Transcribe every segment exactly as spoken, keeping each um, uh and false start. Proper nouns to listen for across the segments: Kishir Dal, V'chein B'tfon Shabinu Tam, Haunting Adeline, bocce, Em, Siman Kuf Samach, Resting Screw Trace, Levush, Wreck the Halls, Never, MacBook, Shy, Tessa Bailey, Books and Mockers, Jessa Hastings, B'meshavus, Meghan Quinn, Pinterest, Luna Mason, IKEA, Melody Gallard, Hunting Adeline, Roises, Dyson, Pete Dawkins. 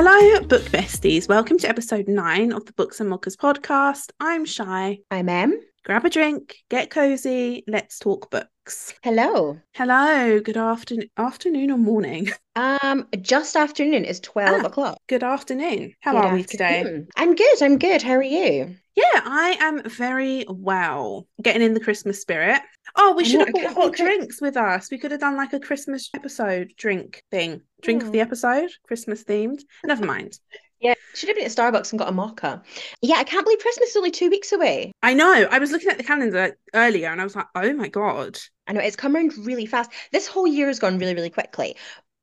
Hello, book besties. Welcome to episode nine of the Books and Mockers podcast. I'm Shy. I'm Em. Grab a drink, get cozy, let's talk books. Hello. Hello, good afternoon, afternoon or morning? Um, just afternoon, it's twelve ah, o'clock. Good afternoon. How good are afternoon. we today? I'm good, I'm good. How are you? Yeah, I am very well. Getting in the Christmas spirit. Oh, we should have brought hot drinks with us. We could have done like a Christmas episode drink thing. Drink of the episode, Christmas themed. Never mind. Yeah, should have been at Starbucks and got a mocha. Yeah, I can't believe Christmas is only two weeks away. I know. I was looking at the calendar earlier and I was like, oh my God. I know, it's come around really fast. This whole year has gone really, really quickly.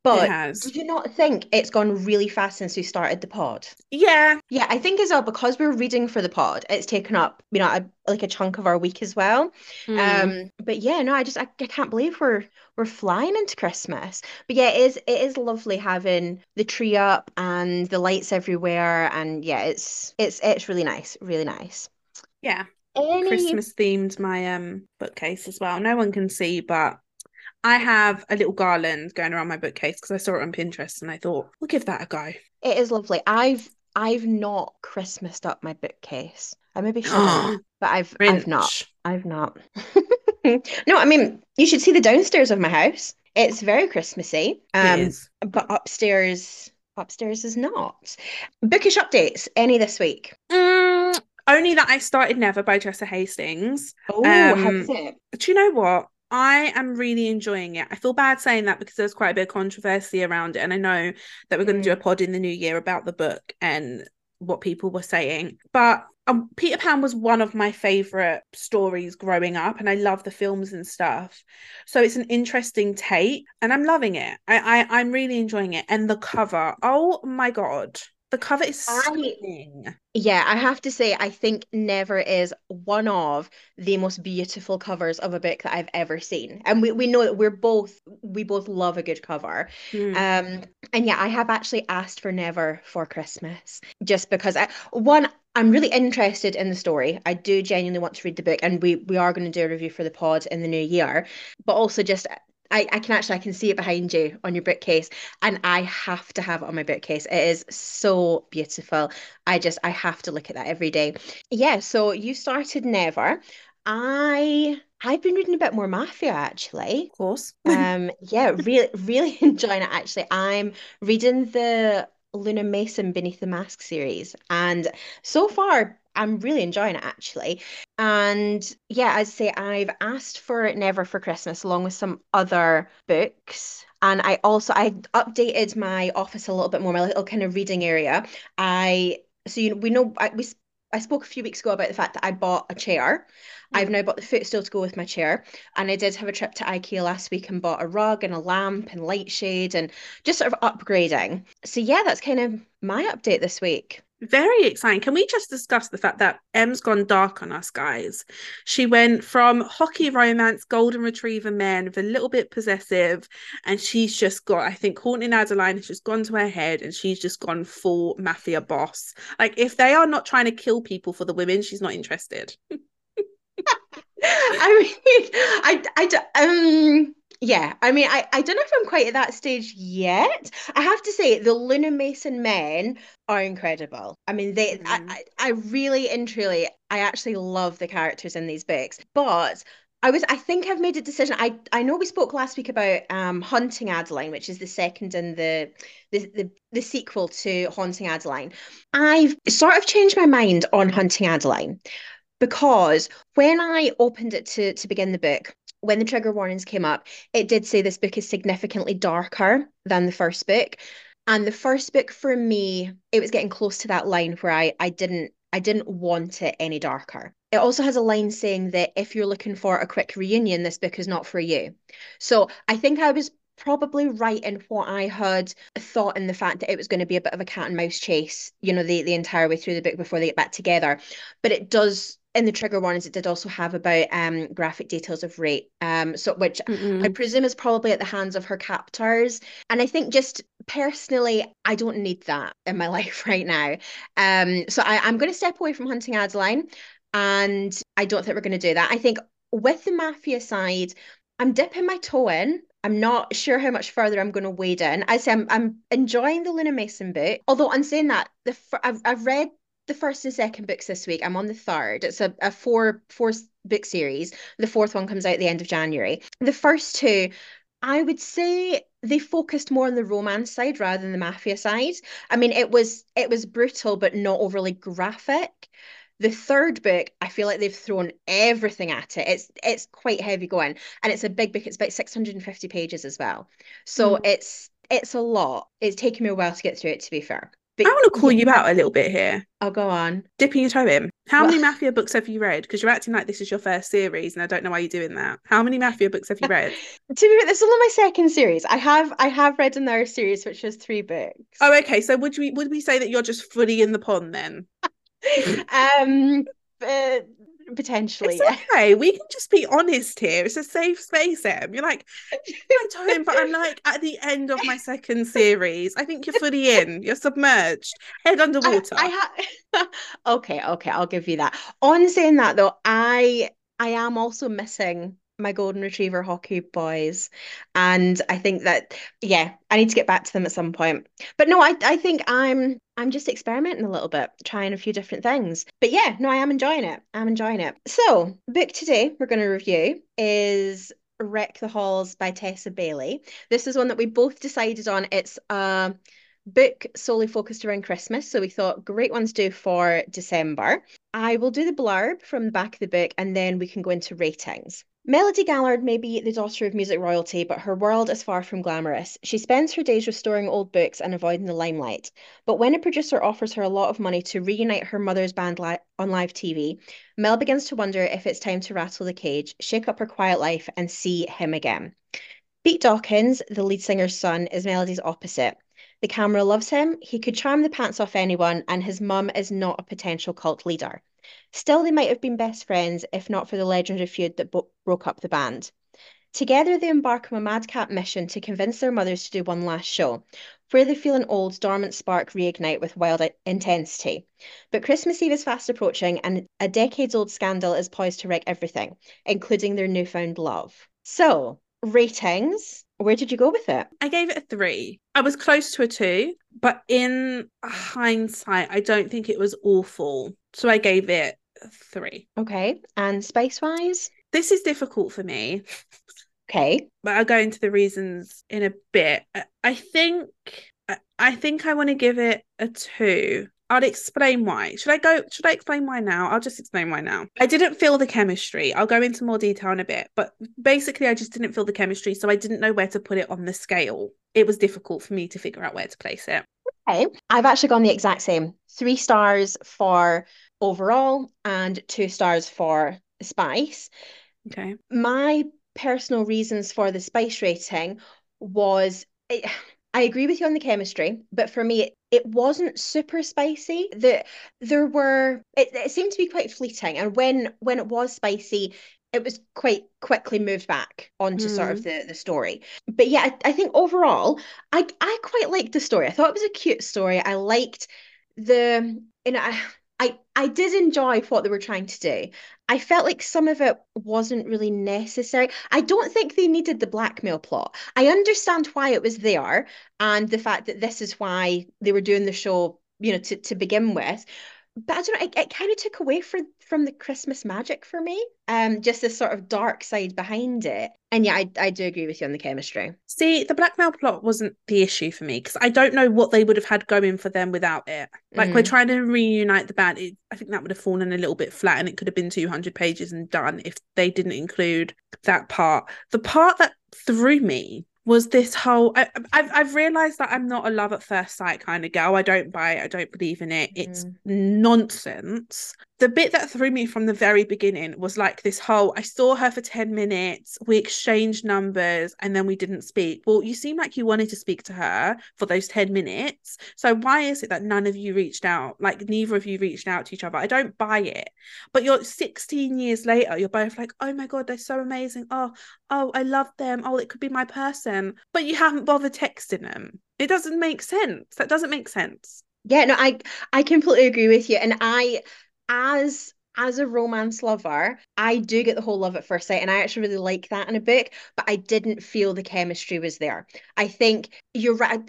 But do you not think it's gone really fast since we started the pod? Yeah. Yeah, I think as well, because we're reading for the pod, it's taken up, you know, a, like a chunk of our week as well. Mm. Um, but yeah, no, I just, I, I can't believe we're we're flying into Christmas. But yeah, it is, it is lovely having the tree up and the lights everywhere. And yeah, it's, it's, it's really nice, really nice. Yeah. Any... Christmas themed my um bookcase as well. No one can see, but I have a little garland going around my bookcase because I saw it on Pinterest and I thought, we'll give that a go. It is lovely. I've I've not Christmased up my bookcase. I maybe should, oh, but I've Grinch. I've not. I've not. No, I mean, you should see the downstairs of my house. It's very Christmassy. Um, it is. But upstairs, upstairs is not. Bookish updates, any this week? Mm, only that I started Never by Jessa Hastings. Oh, um, how's it? Do you know what? I am really enjoying it. I feel bad saying that because there's quite a bit of controversy around it. And I know that we're going to do a pod in the new year about the book and what people were saying. But um, Peter Pan was one of my favourite stories growing up. And I love the films and stuff. So it's an interesting take. And I'm loving it. I, I, I'm really enjoying it. And the cover. Oh, my God. The cover is stunning. I, yeah, I have to say, I think Never is one of the most beautiful covers of a book that I've ever seen. And we, we know that we're both, we both love a good cover. Mm. Um, and yeah, I have actually asked for Never for Christmas just because, I, one, I'm really interested in the story. I do genuinely want to read the book, and we, we are going to do a review for the pod in the new year. But also just... I, I can actually, I can see it behind you on your bookcase, and I have to have it on my bookcase. It is so beautiful. I just, I have to look at that every day. Yeah, so you started Never. I, I've been reading a bit more Mafia, actually. Of course. um, yeah, really, really enjoying it, actually. I'm reading the Luna Mason Beneath the Mask series, and so far, I'm really enjoying it, actually. And yeah, as I say, I've asked for Never for Christmas along with some other books. And I also, I updated my office a little bit more, my little kind of reading area. I, so you know, we know, I, we, I spoke a few weeks ago about the fact that I bought a chair. Mm-hmm. I've now bought the footstool to go with my chair. And I did have a trip to IKEA last week and bought a rug and a lamp and light shade and just sort of upgrading. So yeah, that's kind of my update this week. Very exciting. Can we just discuss the fact that Em's gone dark on us, guys? She went from hockey romance, golden retriever men, with a little bit possessive, and she's just got, I think, Haunting Adeline has just gone to her head, and she's just gone full mafia boss. Like, if they are not trying to kill people for the women, she's not interested. I mean, I, I, um... yeah, I mean, I, I don't know if I'm quite at that stage yet. I have to say, the Luna Mason men are incredible. I mean, they, mm. I, I, I really and truly, I actually love the characters in these books. But I was, I think I've made a decision. I, I know we spoke last week about um, Hunting Adeline, which is the second in the the, the the sequel to Haunting Adeline. I've sort of changed my mind on Hunting Adeline because when I opened it to to begin the book, when the trigger warnings came up, it did say this book is significantly darker than the first book. And the first book for me, it was getting close to that line where I, I didn't I didn't want it any darker. It also has a line saying that if you're looking for a quick reunion, this book is not for you. So I think I was probably right in what I had thought in the fact that it was going to be a bit of a cat and mouse chase, you know, the, the entire way through the book before they get back together. But it does... in the trigger warnings, it did also have about um, graphic details of rape, um, so which mm-hmm. I presume is probably at the hands of her captors. And I think just personally, I don't need that in my life right now. Um, so I, I'm going to step away from Hunting Adeline, and I don't think we're going to do that. I think with the mafia side, I'm dipping my toe in. I'm not sure how much further I'm going to wade in. I say I'm, I'm enjoying the Luna Mason book. Although I'm saying that, the fir- I've, I've read the first and second books this week. I'm on the third. It's a, a four four book series. The fourth one comes out at the end of January. The first two, I would say they focused more on the romance side rather than the mafia side. I mean, it was it was brutal, but not overly graphic. The third book, I feel like they've thrown everything at it. It's it's quite heavy going, and it's a big book. It's about six hundred fifty pages as well. So mm. it's it's a lot. It's taken me a while to get through it, to be fair. But I want to call yeah. you out a little bit here. I'll go on. Dipping your toe in. How well, many mafia books have you read? Because you're acting like this is your first series, and I don't know why you're doing that. How many mafia books have you read? To be fair, this is only my second series. I have I have read another series, which was three books. Oh, okay. So would we would we say that you're just fully in the pond then? um uh, potentially. It's okay, we can just be honest here. It's a safe space, Em. You're like, I told him, but I'm like at the end of my second series. I think you're fully in. You're submerged, head underwater. I, I ha- okay okay I'll give you that. On saying that though, I I am also missing my golden retriever hockey boys, and I think that yeah I need to get back to them at some point. But no, I I think I'm I'm just experimenting a little bit, trying a few different things. But yeah, no, I am enjoying it. I'm enjoying it. So, book today we're going to review is Wreck the Halls by Tessa Bailey. This is one that we both decided on. It's a book solely focused around Christmas, so we thought great ones due for December. I will do the blurb from the back of the book, and then we can go into ratings. Melody Gallard may be the daughter of music royalty, but her world is far from glamorous. She spends her days restoring old books and avoiding the limelight. But when a producer offers her a lot of money to reunite her mother's band li- on live T V, Mel begins to wonder if it's time to rattle the cage, shake up her quiet life, and see him again. Pete Dawkins, the lead singer's son, is Melody's opposite. The camera loves him, he could charm the pants off anyone, and his mum is not a potential cult leader. Still, they might have been best friends if not for the legendary feud that bo- broke up the band. Together, they embark on a madcap mission to convince their mothers to do one last show, where they feel an old, dormant spark reignite with wild intensity. But Christmas Eve is fast approaching, and a decades-old scandal is poised to wreck everything, including their newfound love. So, ratings. Where did you go with it? I gave it a three. I was close to a two, but in hindsight, I don't think it was awful. So I gave it a three. Okay. And space-wise? This is difficult for me. Okay. But I'll go into the reasons in a bit. I think I think I want to give it a two. I'll explain why. Should I go? Should I explain why now? I'll just explain why now. I didn't feel the chemistry. I'll go into more detail in a bit. But basically, I just didn't feel the chemistry. So I didn't know where to put it on the scale. It was difficult for me to figure out where to place it. Okay. I've actually gone the exact same. Three stars for overall and two stars for spice. Okay. My personal reasons for the spice rating was... It, I agree with you on the chemistry, but for me, it wasn't super spicy. The, there were, it, it seemed to be quite fleeting. And when, when it was spicy, it was quite quickly moved back onto mm. sort of the, the story. But yeah, I, I think overall, I, I quite liked the story. I thought it was a cute story. I liked the, you know, I, I, I did enjoy what they were trying to do. I felt like some of it wasn't really necessary. I don't think they needed the blackmail plot. I understand why it was there and the fact that this is why they were doing the show, you know, to, to begin with. But I don't know, it, it kind of took away for, from the Christmas magic for me, um, just this sort of dark side behind it. And yeah, I, I do agree with you on the chemistry. See, the blackmail plot wasn't the issue for me because I don't know what they would have had going for them without it. Like, mm-hmm. we're trying to reunite the band. It, I think that would have fallen a little bit flat and it could have been two hundred pages and done if they didn't include that part. The part that threw me was this whole... I, I've I've realised that I'm not a love at first sight kind of girl. I don't buy it. I don't believe in it. Mm-hmm. It's nonsense. The bit that threw me from the very beginning was like this whole, I saw her for ten minutes, we exchanged numbers, and then we didn't speak. Well, you seem like you wanted to speak to her for those ten minutes. So why is it that none of you reached out? Like, neither of you reached out to each other. I don't buy it. But you're sixteen years later, you're both like, oh my God, they're so amazing. Oh, oh, I love them. Oh, it could be my person. But you haven't bothered texting them. It doesn't make sense. That doesn't make sense. Yeah, no, I, I completely agree with you. And I... As as a romance lover, I do get the whole love at first sight, and I actually really like that in a book, but I didn't feel the chemistry was there. I think you're right.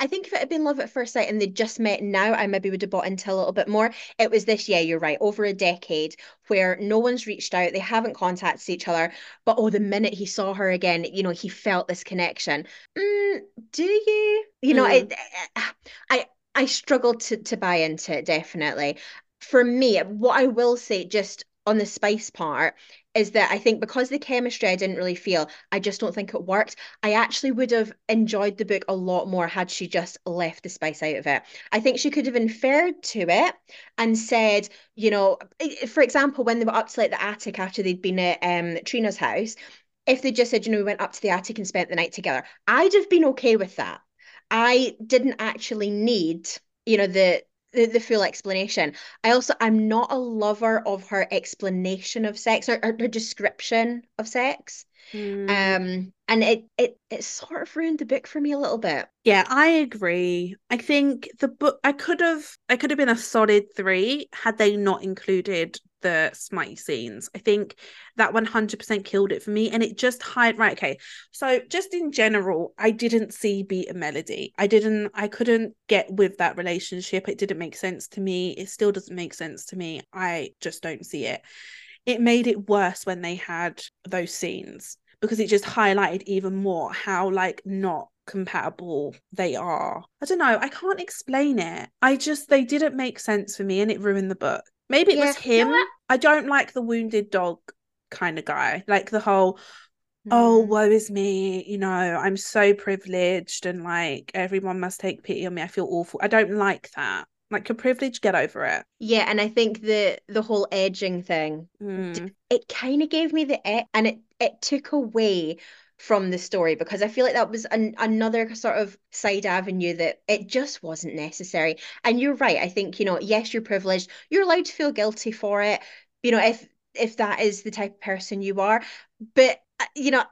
I think if it had been love at first sight and they just met now, I maybe would have bought into a little bit more. It was this, yeah, you're right, over a decade where no one's reached out, they haven't contacted each other, but oh, the minute he saw her again, you know, he felt this connection. Mm, do you? You know, mm. I, I, I struggled to, to buy into it, definitely. For me, what I will say, just on the spice part, is that I think because the chemistry I didn't really feel, I just don't think it worked. I actually would have enjoyed the book a lot more had she just left the spice out of it. I think she could have inferred to it and said, you know, for example, when they were up to like the attic after they'd been at um, Trina's house, if they just said, you know, we went up to the attic and spent the night together, I'd have been okay with that. I didn't actually need, you know, the The, the full explanation. I also, I'm not a lover of her explanation of sex or, or her description of sex. Mm. Um, and it, it it sort of ruined the book for me a little bit. Yeah, I agree. I think the book, I could have, I could have been a solid three had they not included the smite scenes. I think that one hundred percent killed it for me, and it just hide right. Okay, so just in general, I didn't see Beat and Melody. I didn't. I couldn't get with that relationship. It didn't make sense to me. It still doesn't make sense to me. I just don't see it. It made it worse when they had those scenes, because it just highlighted even more how like not compatible they are. I don't know. I can't explain it. I just they didn't make sense for me, and it ruined the book. Maybe it yeah. was him. Yeah. I don't like the wounded dog kind of guy. Like the whole, mm. oh, woe is me. You know, I'm so privileged and like everyone must take pity on me. I feel awful. I don't like that. Like your privilege, get over it. Yeah, and I think the the whole edging thing, mm. it kind of gave me the it, and it it took away from the story, because I feel like that was an, another sort of side avenue that it just wasn't necessary. And you're right. I think, you know, yes, you're privileged. You're allowed to feel guilty for it, you know, if if that is the type of person you are. But, you know,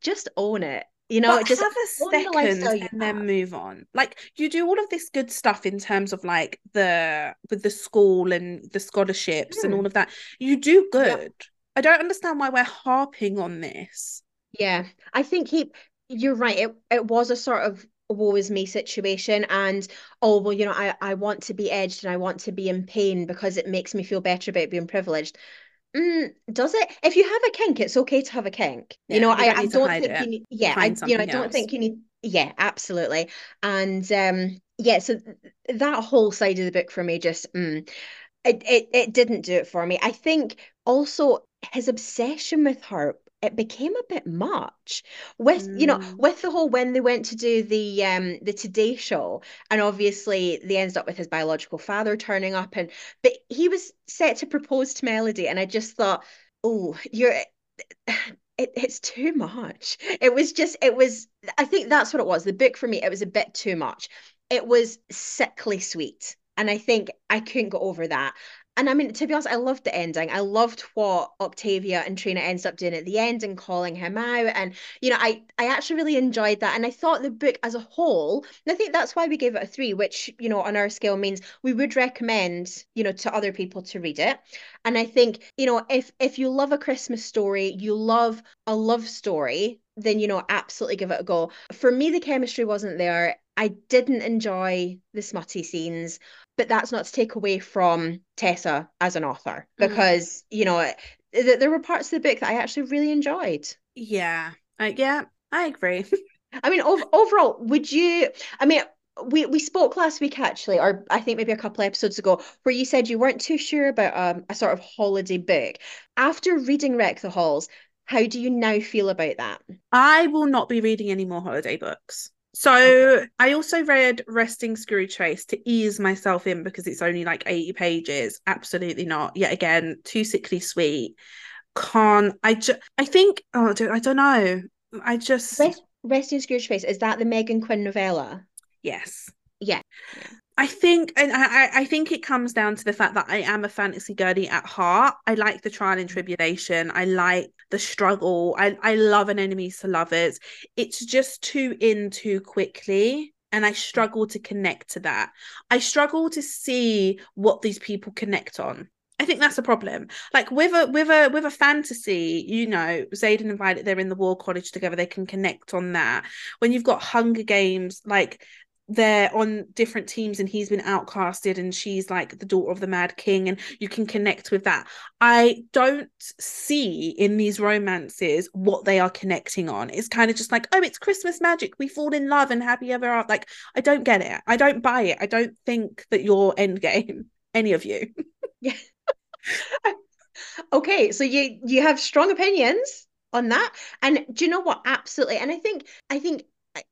just own it. You know, but just have a second the and then move on. Like you do all of this good stuff in terms of like the with the school and the scholarships mm. and all of that. You do good. Yep. I don't understand why we're harping on this. Yeah, I think he, you're right. It it was a sort of woe is me situation, and oh well, you know, I I want to be edged and I want to be in pain because it makes me feel better about being privileged. Mm, does it? If you have a kink, it's okay to have a kink. Yeah, you know, you I, I don't think it. you need. Yeah, I, you know, I don't else. think you need. Yeah, absolutely. And um, yeah, so th- that whole side of the book for me just mm, it it it didn't do it for me. I think also his obsession with her, it became a bit much with, mm. you know, with the whole, when they went to do the um the Today Show, and obviously they ended up with his biological father turning up, and but he was set to propose to Melody, and I just thought, oh, you're it, it's too much. It was just, it was, I think that's what it was. The book for me, it was a bit too much. It was sickly sweet, and I think I couldn't get over that. And I mean, to be honest, I loved the ending. I loved what Octavia and Trina ends up doing at the end and calling him out. And, you know, I, I actually really enjoyed that. And I thought the book as a whole, and I think that's why we gave it a three, which, you know, on our scale means we would recommend, you know, to other people to read it. And I think, you know, if if you love A Christmas Story, you love a love story, then, you know, absolutely give it a go. For me, the chemistry wasn't there. I didn't enjoy the smutty scenes. But that's not to take away from Tessa as an author, because, mm. you know, th- there were parts of the book that I actually really enjoyed. Yeah. Uh, yeah, I agree. I mean, ov- overall, would you, I mean, we, we spoke last week, actually, or I think maybe a couple of episodes ago, where you said you weren't too sure about um, a sort of holiday book. After reading Wreck the Halls, how do you now feel about that? I will not be reading any more holiday books. So okay. I also read Resting Screw Trace to ease myself in, because it's only like eighty pages. Absolutely not. Yet again, too sickly sweet. Can't. I just, I think, oh, dude, I don't know. I just. Rest, Resting Screw Trace, is that the Meghan Quinn novella? Yes. Yeah. I think, and I, I think it comes down to the fact that I am a fantasy girly at heart. I like the trial and tribulation. I like the struggle. I, I love an enemies to lovers. It's just too in too quickly. And I struggle to connect to that. I struggle to see what these people connect on. I think that's a problem. Like with a with a with a fantasy, you know, Zayden and Violet, they're in the war college together, they can connect on that. When you've got Hunger Games, like they're on different teams and he's been outcasted and she's like the daughter of the Mad King, and you can connect with that. I don't see in these romances what they are connecting on. It's kind of just like, oh, it's Christmas magic, we fall in love and happy ever after. Like, I don't get it, I don't buy it. I don't think that you're endgame, any of you. Yeah. Okay, so you you have strong opinions on that. And do you know what? Absolutely. And I think I think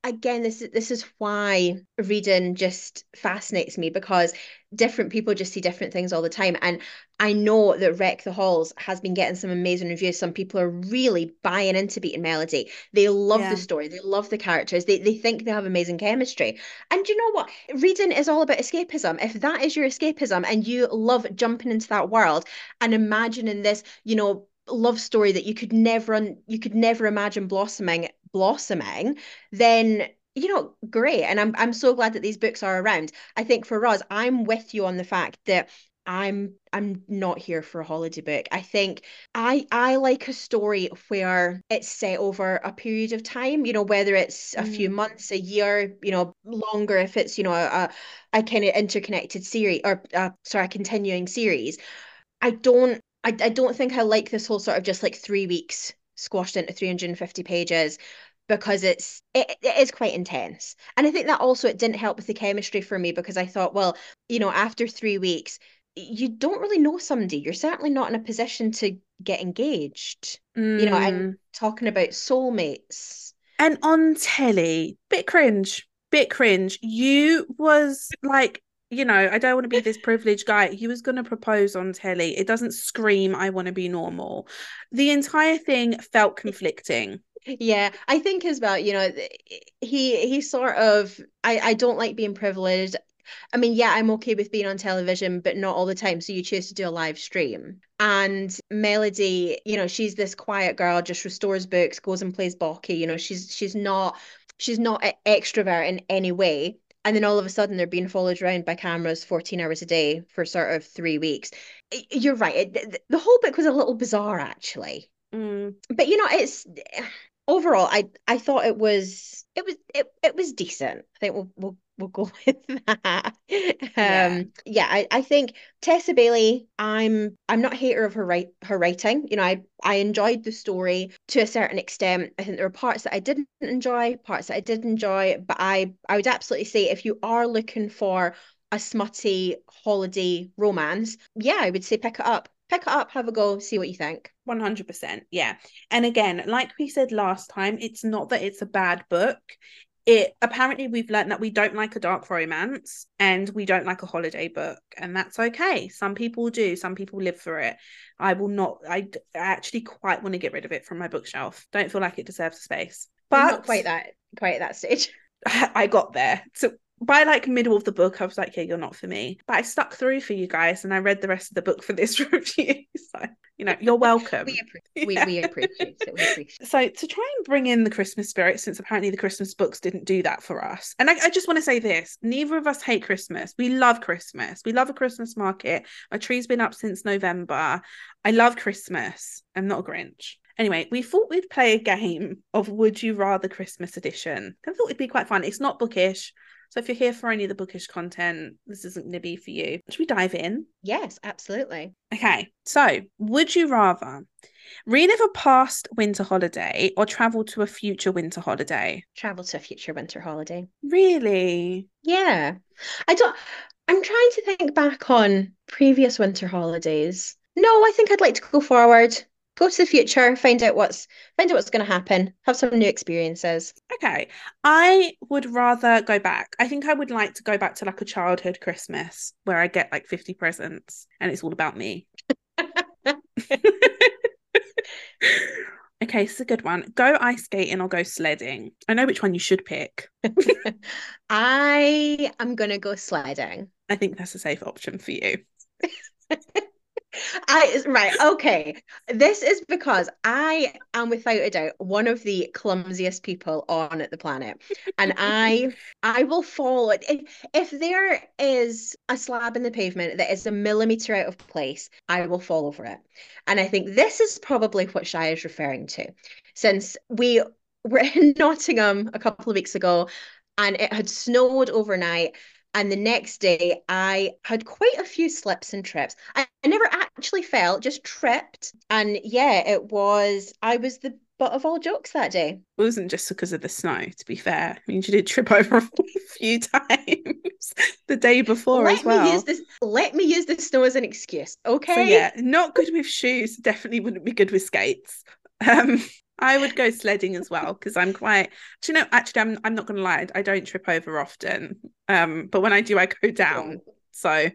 again, this is this is why reading just fascinates me, because different people just see different things all the time. And I know that Wreck the Halls has been getting some amazing reviews. Some people are really buying into Beat and Melody. They love yeah. the story, they love the characters, they they think they have amazing chemistry. And you know what? Reading is all about escapism. If that is your escapism and you love jumping into that world and imagining this, you know, love story that you could never un- you could never imagine blossoming blossoming then, you know, great. And I'm I'm so glad that these books are around. I think for us, I'm with you on the fact that I'm I'm not here for a holiday book. I think I I like a story where it's set over a period of time, you know, whether it's a mm. few months, a year, you know, longer if it's, you know, a a kind of interconnected series or uh, sorry, a continuing series. I don't I, I don't think I like this whole sort of just like three weeks squashed into three hundred fifty pages, because it's it, it is quite intense. And I think that also it didn't help with the chemistry for me, because I thought, well, you know, after three weeks, you don't really know somebody. You're certainly not in a position to get engaged, mm. you know, and talking about soulmates. And on telly, bit cringe, bit cringe. You was like, you know, I don't want to be this privileged guy. He was going to propose on telly. It doesn't scream, I want to be normal. The entire thing felt conflicting. Yeah, I think as well, you know, he he sort of, I, I don't like being privileged. I mean, yeah, I'm okay with being on television, but not all the time. So you choose to do a live stream. And Melody, you know, she's this quiet girl, just restores books, goes and plays bocce. You know, she's she's not, she's not an extrovert in any way. And then all of a sudden they're being followed around by cameras fourteen hours a day for sort of three weeks. You're right. It, the whole book was a little bizarre, actually. Mm. But, you know, it's overall, I, I thought it was it was it, it was decent. I think we'll we'll, we'll go with that. Yeah, um, yeah I, I think Tessa Bailey, I'm I'm not a hater of her write, her writing. You know, I, I enjoyed the story to a certain extent. I think there were parts that I didn't enjoy, parts that I did enjoy, but I, I would absolutely say if you are looking for a smutty holiday romance, yeah, I would say pick it up. Pick it up, have a go, see what you think. one hundred percent, yeah. And again, like we said last time, it's not that it's a bad book. It apparently we've learned that we don't like a dark romance and we don't like a holiday book, and that's okay. Some people do, some people live for it. I will not, I, I actually quite want to get rid of it from my bookshelf. Don't feel like it deserves a space. But I'm not quite that quite at that stage. I got there. So by like middle of the book, I was like, yeah, you're not for me. But I stuck through for you guys and I read the rest of the book for this review. So, you know, you're welcome. we, appre- yeah. we, we appreciate it. We appreciate it. So to try and bring in the Christmas spirit, since apparently the Christmas books didn't do that for us. And I, I just want to say this. Neither of us hate Christmas. We love Christmas. We love a Christmas market. My tree's been up since November. I love Christmas. I'm not a Grinch. Anyway, we thought we'd play a game of Would You Rather Christmas Edition. I thought it'd be quite fun. It's not bookish. So if you're here for any of the bookish content, this isn't going to be for you. Should we dive in? Yes, absolutely. Okay, so would you rather relive a past winter holiday or travel to a future winter holiday? Travel to a future winter holiday. Really? Yeah. I don't. I'm trying to think back on previous winter holidays. No, I think I'd like to go forward. Go to the future, find out what's find out what's going to happen, have some new experiences. Okay, I would rather go back. I think I would like to go back to like a childhood Christmas where I get like fifty presents and it's all about me. Okay, this is a good one. Go ice skating or go sledding. I know which one you should pick. I am going to go sledding. I think that's a safe option for you. I right, okay. This is because I am without a doubt one of the clumsiest people on the planet, and I I will fall if, if there is a slab in the pavement that is a millimeter out of place, I will fall over it. And I think this is probably what Shia is referring to, since we were in Nottingham a couple of weeks ago and it had snowed overnight. And the next day, I had quite a few slips and trips. I, I never actually fell, just tripped. And yeah, it was, I was the butt of all jokes that day. It wasn't just because of the snow, to be fair. I mean, she did trip over a few times the day before let as well. Me use this, let me use the snow as an excuse, okay? So yeah, not good with shoes, definitely wouldn't be good with skates. Um I would go sledding as well, because I'm quite, do you know, actually, I'm I'm not going to lie, I don't trip over often, um, but when I do, I go down, so.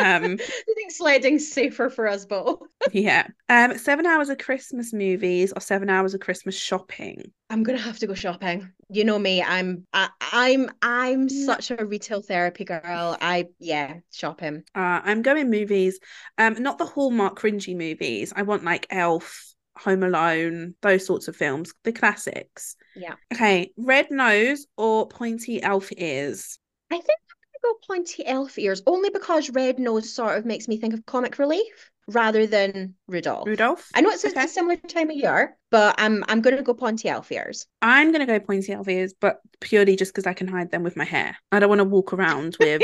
Um, I think sledding's safer for us both. Yeah. Um, seven hours of Christmas movies or seven hours of Christmas shopping? I'm going to have to go shopping. You know me, I'm I, I'm I'm such a retail therapy girl. I yeah, shopping. Uh, I'm going movies, um, not the Hallmark cringy movies. I want like Elf, Home Alone, those sorts of films, the classics. Yeah. Okay, red nose or pointy elf ears? I think I'm going to go pointy elf ears, only because red nose sort of makes me think of comic relief rather than Rudolph. Rudolph? I know it's okay. A similar time of year, but I'm I'm going to go pointy elf ears. I'm going to go pointy elf ears, but purely just because I can hide them with my hair. I don't want to walk around with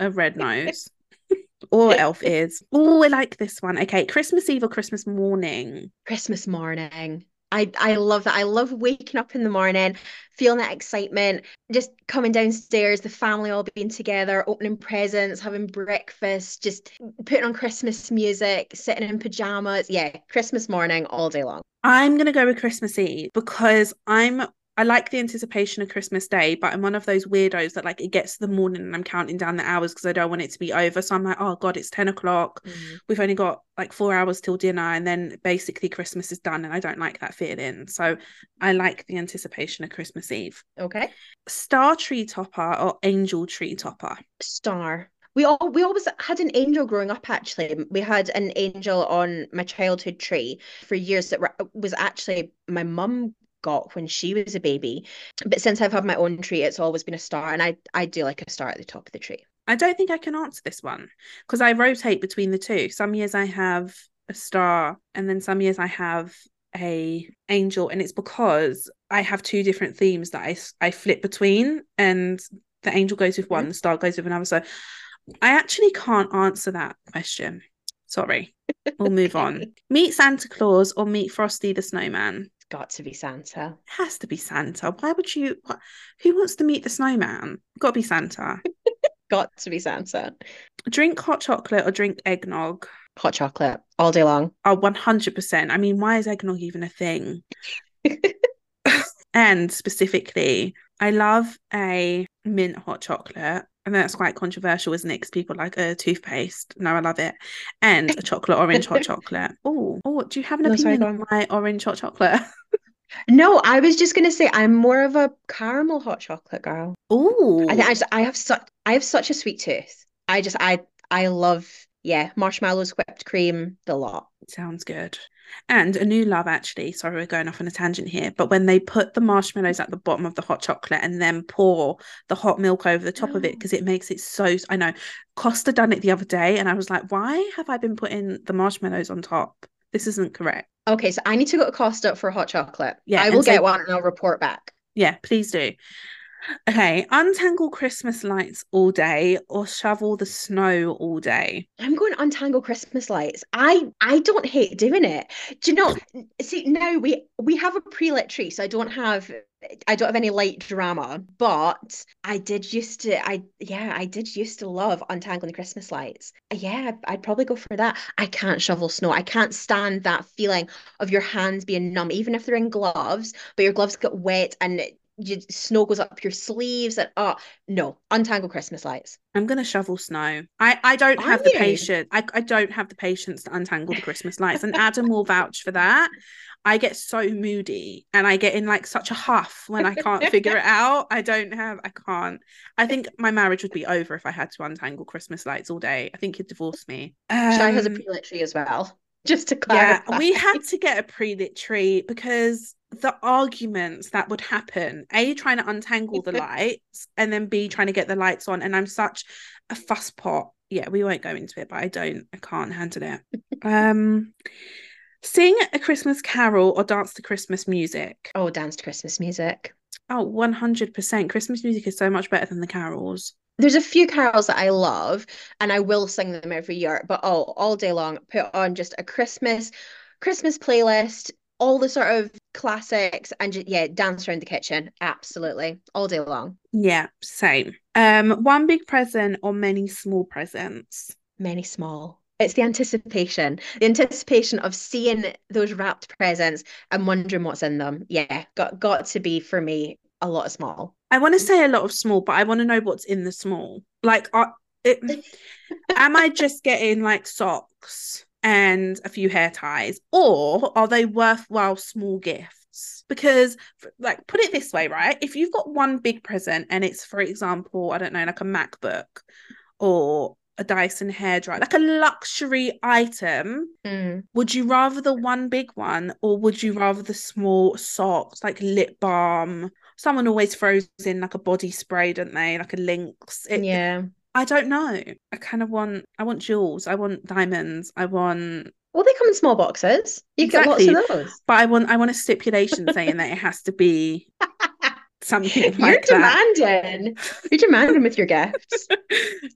a red nose. Or elf ears. Oh, I like this one. Okay, Christmas Eve or Christmas morning? Christmas morning. I, I love that. I love waking up in the morning, feeling that excitement, just coming downstairs, the family all being together, opening presents, having breakfast, just putting on Christmas music, sitting in pajamas. Yeah, Christmas morning all day long. I'm going to go with Christmas Eve because I'm... I like the anticipation of Christmas Day, but I'm one of those weirdos that like it gets to the morning and I'm counting down the hours because I don't want it to be over. So I'm like, oh God, it's ten o'clock. Mm. We've only got like four hours till dinner. And then basically Christmas is done. And I don't like that feeling. So I like the anticipation of Christmas Eve. Okay. Star tree topper or angel tree topper? Star. We all we always had an angel growing up, actually. We had an angel on my childhood tree for years that was actually my mum got when she was a baby, but since I've had my own tree, it's always been a star, and I I do like a star at the top of the tree. I don't think I can answer this one because I rotate between the two. Some years I have a star and then some years I have a angel, and it's because I have two different themes that I, I flip between, and the angel goes with one, mm-hmm. The star goes with another, so I actually can't answer that question. Sorry. We'll move on. Meet Santa Claus or meet Frosty the Snowman? Got to be Santa. It has to be Santa. Why would you what, who wants to meet the snowman? Got to be Santa. Got to be Santa. Drink hot chocolate or drink eggnog? Hot chocolate all day long. Oh, one hundred percent. I mean, why is eggnog even a thing? And specifically, I love a mint hot chocolate. And that's quite controversial, isn't it? Because people like a uh, toothpaste. No, I love it. And a chocolate orange hot chocolate. Oh, oh, do you have an no, opinion sorry, on my orange hot chocolate? No, I was just going to say I'm more of a caramel hot chocolate girl. Oh, I think I, just, I have such I have such a sweet tooth. I just I I love yeah marshmallows, whipped cream, the lot. Sounds good. And a new love, actually. Sorry, we're going off on a tangent here. But when they put the marshmallows at the bottom of the hot chocolate and then pour the hot milk over the top oh. of it, because it makes it so... I know. Costa done it the other day and I was like, why have I been putting the marshmallows on top? This isn't correct. Okay, so I need to go to Costa for hot chocolate. Yeah, I will so, get one and I'll report back. Yeah, please do. Okay, untangle Christmas lights all day or shovel the snow all day? I'm going to untangle Christmas lights. I, I don't hate doing it. Do you know, see, now we, we have a pre-lit tree, so I don't have... I don't have any light drama, but I did used to, I yeah, I did used to love untangling Christmas lights. Yeah, I'd probably go for that. I can't shovel snow. I can't stand that feeling of your hands being numb, even if they're in gloves, but your gloves get wet and it, you snuggles up your sleeves and oh no, untangle Christmas lights. I'm gonna shovel snow. I I don't Are have you? the patience. I I don't have the patience to untangle the Christmas lights, and Adam will vouch for that. I get so moody and I get in like such a huff when I can't figure it out. I don't have, I can't. I think my marriage would be over if I had to untangle Christmas lights all day. I think he'd divorce me. Um, Shai has a pre-lit tree as well, just to clarify. Yeah, we had to get a pre-lit tree because the arguments that would happen, A, trying to untangle the lights, and then B, trying to get the lights on. And I'm such a fusspot. Yeah, we won't go into it, but I don't, I can't handle it. Um... Sing a Christmas carol or dance to Christmas music. Oh, dance to Christmas music. Oh, one hundred percent. Christmas music is so much better than the carols. There's a few carols that I love and I will sing them every year, but oh, all day long, put on just a Christmas, Christmas playlist, all the sort of classics, and just, yeah, dance around the kitchen. Absolutely. All day long. Yeah, same. Um, one big present or many small presents? Many small. It's the anticipation, the anticipation of seeing those wrapped presents and wondering what's in them. Yeah, got got to be, for me, a lot of small. I want to say a lot of small, but I want to know what's in the small. Like, are, it, am I just getting like socks and a few hair ties, or are they worthwhile small gifts? Because, like, put it this way, right? If you've got one big present and it's, for example, I don't know, like a MacBook or a Dyson hairdryer, like a luxury item, mm. would you rather the one big one, or would you rather the small socks, like lip balm? Someone always throws in like a body spray, don't they, like a Lynx? It, yeah it, I don't know, I kind of want I want jewels, I want diamonds, I want, well, they come in small boxes, you exactly. get lots of those, but I want I want a stipulation saying that it has to be something like you're demanding that. You're demanding with your gifts.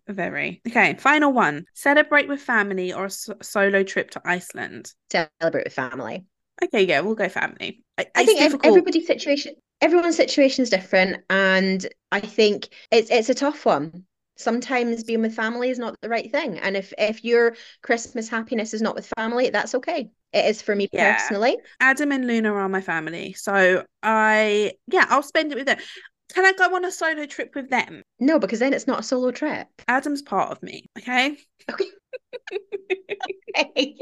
Very. Okay, final one. Celebrate with family or a so- solo trip to Iceland? Celebrate with family. Okay, yeah, we'll go family. It's I think difficult. everybody's situation everyone's situation is different, and I think it's it's a tough one. Sometimes being with family is not the right thing, and if if your Christmas happiness is not with family, that's okay. It is for me yeah. personally. Adam and Luna are my family, so I yeah I'll spend it with them. Can I go on a solo trip with them? No, because then it's not a solo trip. Adam's part of me. Okay. Okay. okay.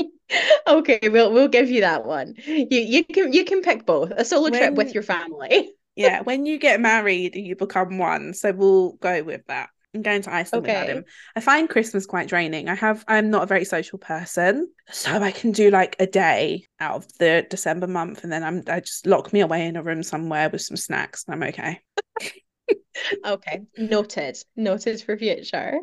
okay. We'll we'll give you that one. You you can you can pick both a solo when... trip with your family. yeah. When you get married, you become one. So we'll go with that. I'm going to Iceland okay. with Adam. I find Christmas quite draining. I have I'm not a very social person, so I can do like a day out of the December month, and then I'm I just lock me away in a room somewhere with some snacks and I'm okay. okay noted noted for future.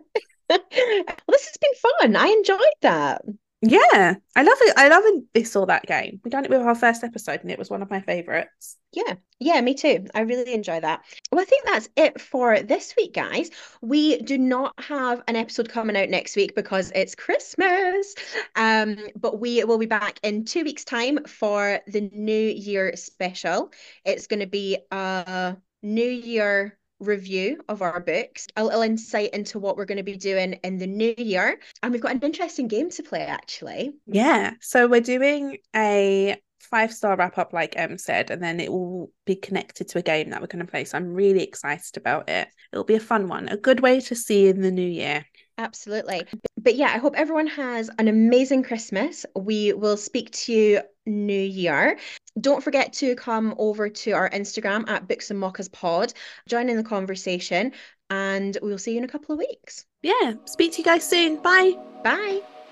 Well, this has been fun. I enjoyed that. Yeah, I love it. I love this or that game. We done it with our first episode and it was one of my favourites. Yeah, yeah, me too. I really enjoy that. Well, I think that's it for this week, guys. We do not have an episode coming out next week because it's Christmas. Um, but we will be back in two weeks' time for the New Year special. It's going to be a New Year review of our books, a little insight into what we're going to be doing in the new year, and we've got an interesting game to play actually. Yeah, so we're doing a five-star wrap-up like Em said, and then it will be connected to a game that we're going to play, so I'm really excited about it. It'll be a fun one, a good way to see in the new year. Absolutely. But yeah, I hope everyone has an amazing Christmas. We will speak to you New Year. Don't forget to come over to our Instagram at Books and Mockers Pod, join in the conversation, and we'll see you in a couple of weeks. Yeah, speak to you guys soon. Bye. Bye.